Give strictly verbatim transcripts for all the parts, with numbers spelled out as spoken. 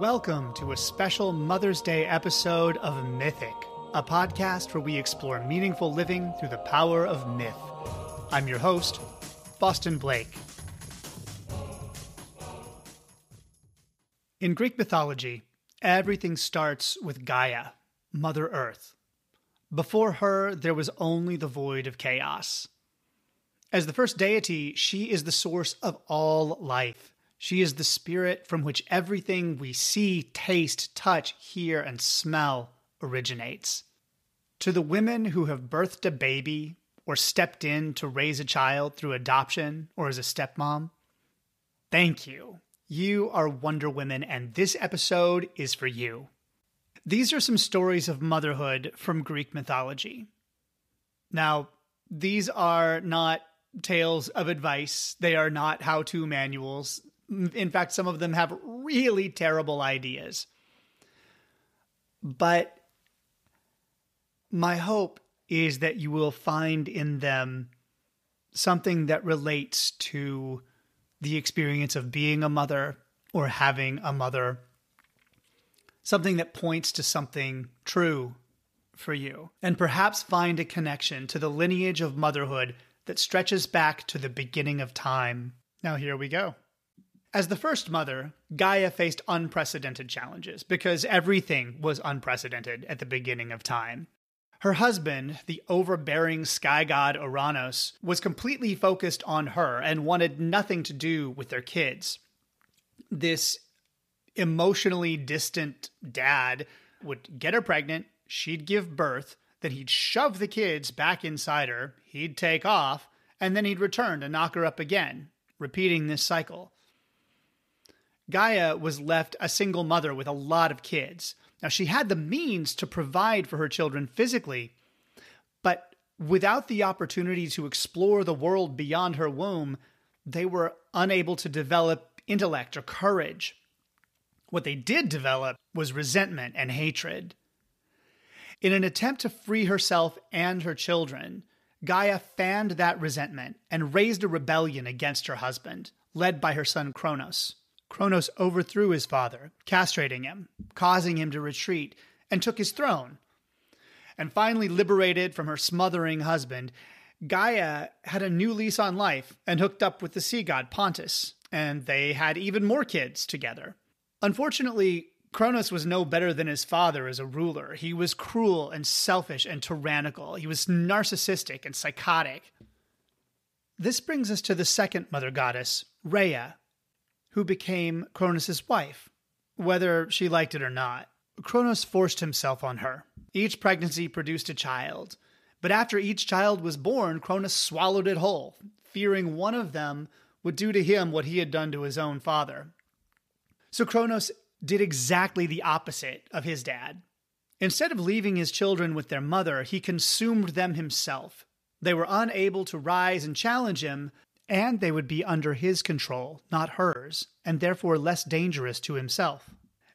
Welcome to a special Mother's Day episode of Mythic, a podcast where we explore meaningful living through the power of myth. I'm your host, Boston Blake. In Greek mythology, everything starts with Gaia, Mother Earth. Before her, there was only the void of chaos. As the first deity, she is the source of all life. She is the spirit from which everything we see, taste, touch, hear, and smell originates. To the women who have birthed a baby or stepped in to raise a child through adoption or as a stepmom, thank you. You are Wonder Women, and this episode is for you. These are some stories of motherhood from Greek mythology. Now, these are not tales of advice. They are not how-to manuals. In fact, some of them have really terrible ideas. But my hope is that you will find in them something that relates to the experience of being a mother or having a mother, something that points to something true for you, and perhaps find a connection to the lineage of motherhood that stretches back to the beginning of time. Now, here we go. As the first mother, Gaia faced unprecedented challenges because everything was unprecedented at the beginning of time. Her husband, the overbearing sky god Uranus, was completely focused on her and wanted nothing to do with their kids. This emotionally distant dad would get her pregnant, she'd give birth, then he'd shove the kids back inside her, he'd take off, and then he'd return to knock her up again, repeating this cycle. Gaia was left a single mother with a lot of kids. Now, she had the means to provide for her children physically, but without the opportunity to explore the world beyond her womb, they were unable to develop intellect or courage. What they did develop was resentment and hatred. In an attempt to free herself and her children, Gaia fanned that resentment and raised a rebellion against her husband, led by her son Cronus. Cronus overthrew his father, castrating him, causing him to retreat, and took his throne. And finally, liberated from her smothering husband, Gaia had a new lease on life and hooked up with the sea god Pontus, and they had even more kids together. Unfortunately, Cronus was no better than his father as a ruler. He was cruel and selfish and tyrannical. He was narcissistic and psychotic. This brings us to the second mother goddess, Rhea, who became Cronus' wife, whether she liked it or not. Cronus forced himself on her. Each pregnancy produced a child, but after each child was born, Cronus swallowed it whole, fearing one of them would do to him what he had done to his own father. So Cronus did exactly the opposite of his dad. Instead of leaving his children with their mother, he consumed them himself. They were unable to rise and challenge him, and they would be under his control, not hers, and therefore less dangerous to himself.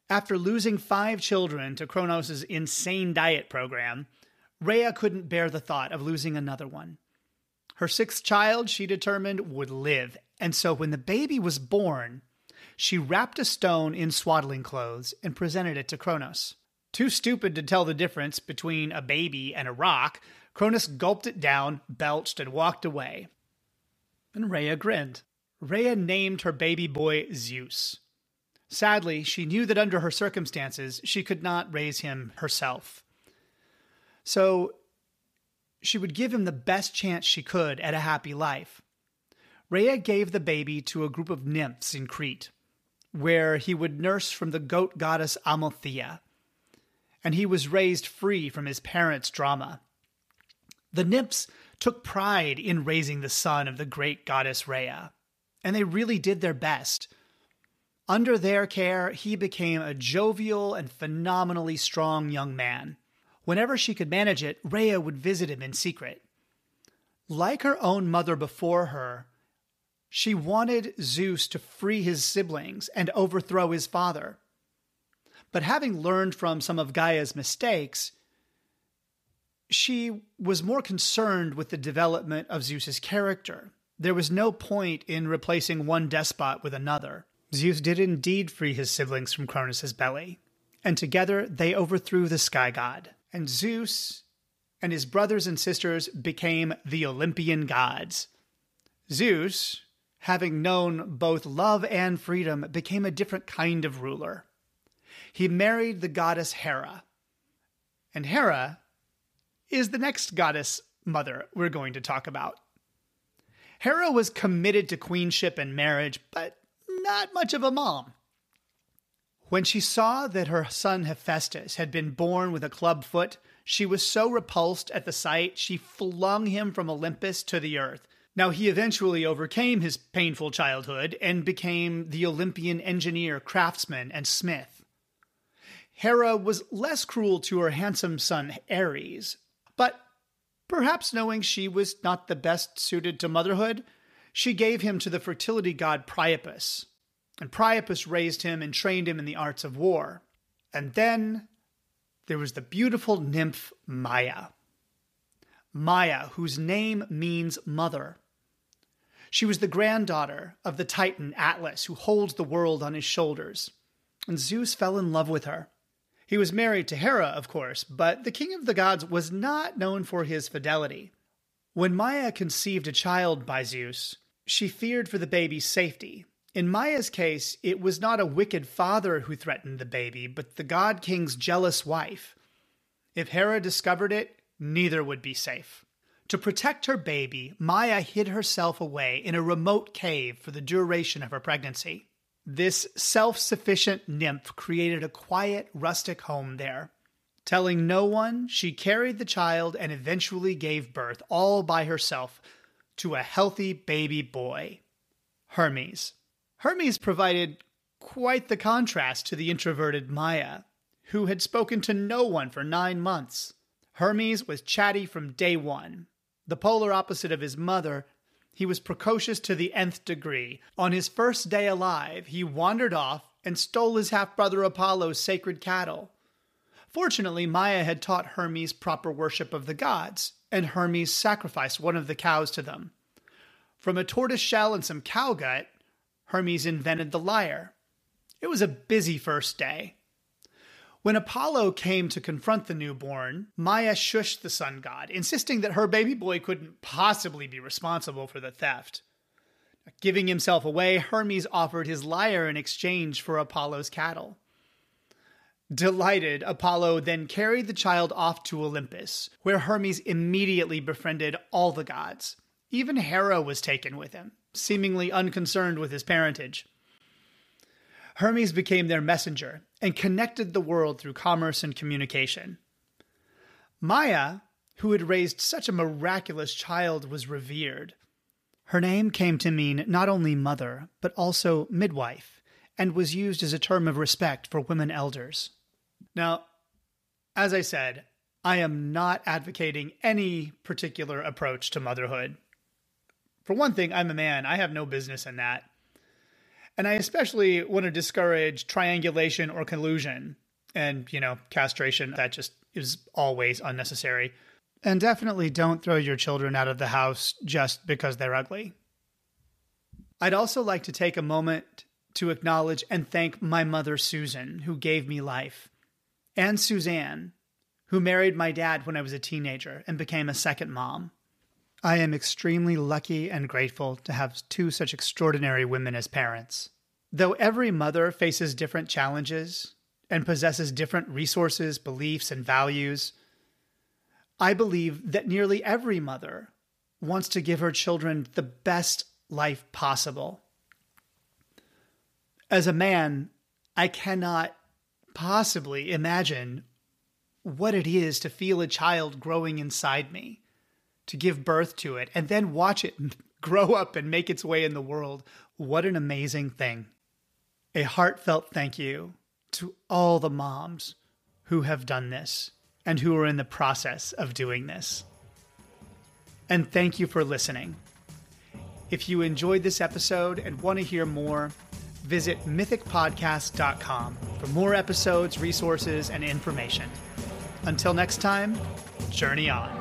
After losing five children to Cronus' insane diet program, Rhea couldn't bear the thought of losing another one. Her sixth child, she determined, would live, and so when the baby was born, she wrapped a stone in swaddling clothes and presented it to Cronus. Too stupid to tell the difference between a baby and a rock, Cronus gulped it down, belched, and walked away. And Rhea grinned. Rhea named her baby boy Zeus. Sadly, she knew that under her circumstances, she could not raise him herself. So she would give him the best chance she could at a happy life. Rhea gave the baby to a group of nymphs in Crete, where he would nurse from the goat goddess Amalthea, and he was raised free from his parents' drama. The nymphs took pride in raising the son of the great goddess Rhea, and they really did their best. Under their care, he became a jovial and phenomenally strong young man. Whenever she could manage it, Rhea would visit him in secret. Like her own mother before her, she wanted Zeus to free his siblings and overthrow his father. But having learned from some of Gaia's mistakes, she was more concerned with the development of Zeus's character. There was no point in replacing one despot with another. Zeus did indeed free his siblings from Cronus' belly, and together they overthrew the sky god. And Zeus and his brothers and sisters became the Olympian gods. Zeus, having known both love and freedom, became a different kind of ruler. He married the goddess Hera. And Hera is the next goddess mother we're going to talk about. Hera was committed to queenship and marriage, but not much of a mom. When she saw that her son Hephaestus had been born with a club foot, she was so repulsed at the sight, she flung him from Olympus to the earth. Now, he eventually overcame his painful childhood and became the Olympian engineer, craftsman, and smith. Hera was less cruel to her handsome son Ares, but perhaps knowing she was not the best suited to motherhood, she gave him to the fertility god Priapus, and Priapus raised him and trained him in the arts of war. And then there was the beautiful nymph Maia. Maia, whose name means mother. She was the granddaughter of the Titan Atlas, who holds the world on his shoulders. And Zeus fell in love with her. He was married to Hera, of course, but the king of the gods was not known for his fidelity. When Maia conceived a child by Zeus, she feared for the baby's safety. In Maia's case, it was not a wicked father who threatened the baby, but the god king's jealous wife. If Hera discovered it, neither would be safe. To protect her baby, Maia hid herself away in a remote cave for the duration of her pregnancy. This self-sufficient nymph created a quiet, rustic home there. Telling no one, she carried the child and eventually gave birth, all by herself, to a healthy baby boy, Hermes. Hermes provided quite the contrast to the introverted Maia, who had spoken to no one for nine months. Hermes was chatty from day one. The polar opposite of his mother, he was precocious to the nth degree. On his first day alive, he wandered off and stole his half-brother Apollo's sacred cattle. Fortunately, Maia had taught Hermes proper worship of the gods, and Hermes sacrificed one of the cows to them. From a tortoise shell and some cow gut, Hermes invented the lyre. It was a busy first day. When Apollo came to confront the newborn, Maia shushed the sun god, insisting that her baby boy couldn't possibly be responsible for the theft. Giving himself away, Hermes offered his lyre in exchange for Apollo's cattle. Delighted, Apollo then carried the child off to Olympus, where Hermes immediately befriended all the gods. Even Hera was taken with him, seemingly unconcerned with his parentage. Hermes became their messenger and connected the world through commerce and communication. Maia, who had raised such a miraculous child, was revered. Her name came to mean not only mother, but also midwife, and was used as a term of respect for women elders. Now, as I said, I am not advocating any particular approach to motherhood. For one thing, I'm a man. I have no business in that. And I especially want to discourage triangulation or collusion. And, you know, castration, that just is always unnecessary. And definitely don't throw your children out of the house just because they're ugly. I'd also like to take a moment to acknowledge and thank my mother, Susan, who gave me life. And Suzanne, who married my dad when I was a teenager and became a second mom. I am extremely lucky and grateful to have two such extraordinary women as parents. Though every mother faces different challenges and possesses different resources, beliefs, and values, I believe that nearly every mother wants to give her children the best life possible. As a man, I cannot possibly imagine what it is to feel a child growing inside me, to give birth to it, and then watch it grow up and make its way in the world. What an amazing thing. A heartfelt thank you to all the moms who have done this and who are in the process of doing this. And thank you for listening. If you enjoyed this episode and want to hear more, visit mythic podcast dot com for more episodes, resources, and information. Until next time, journey on.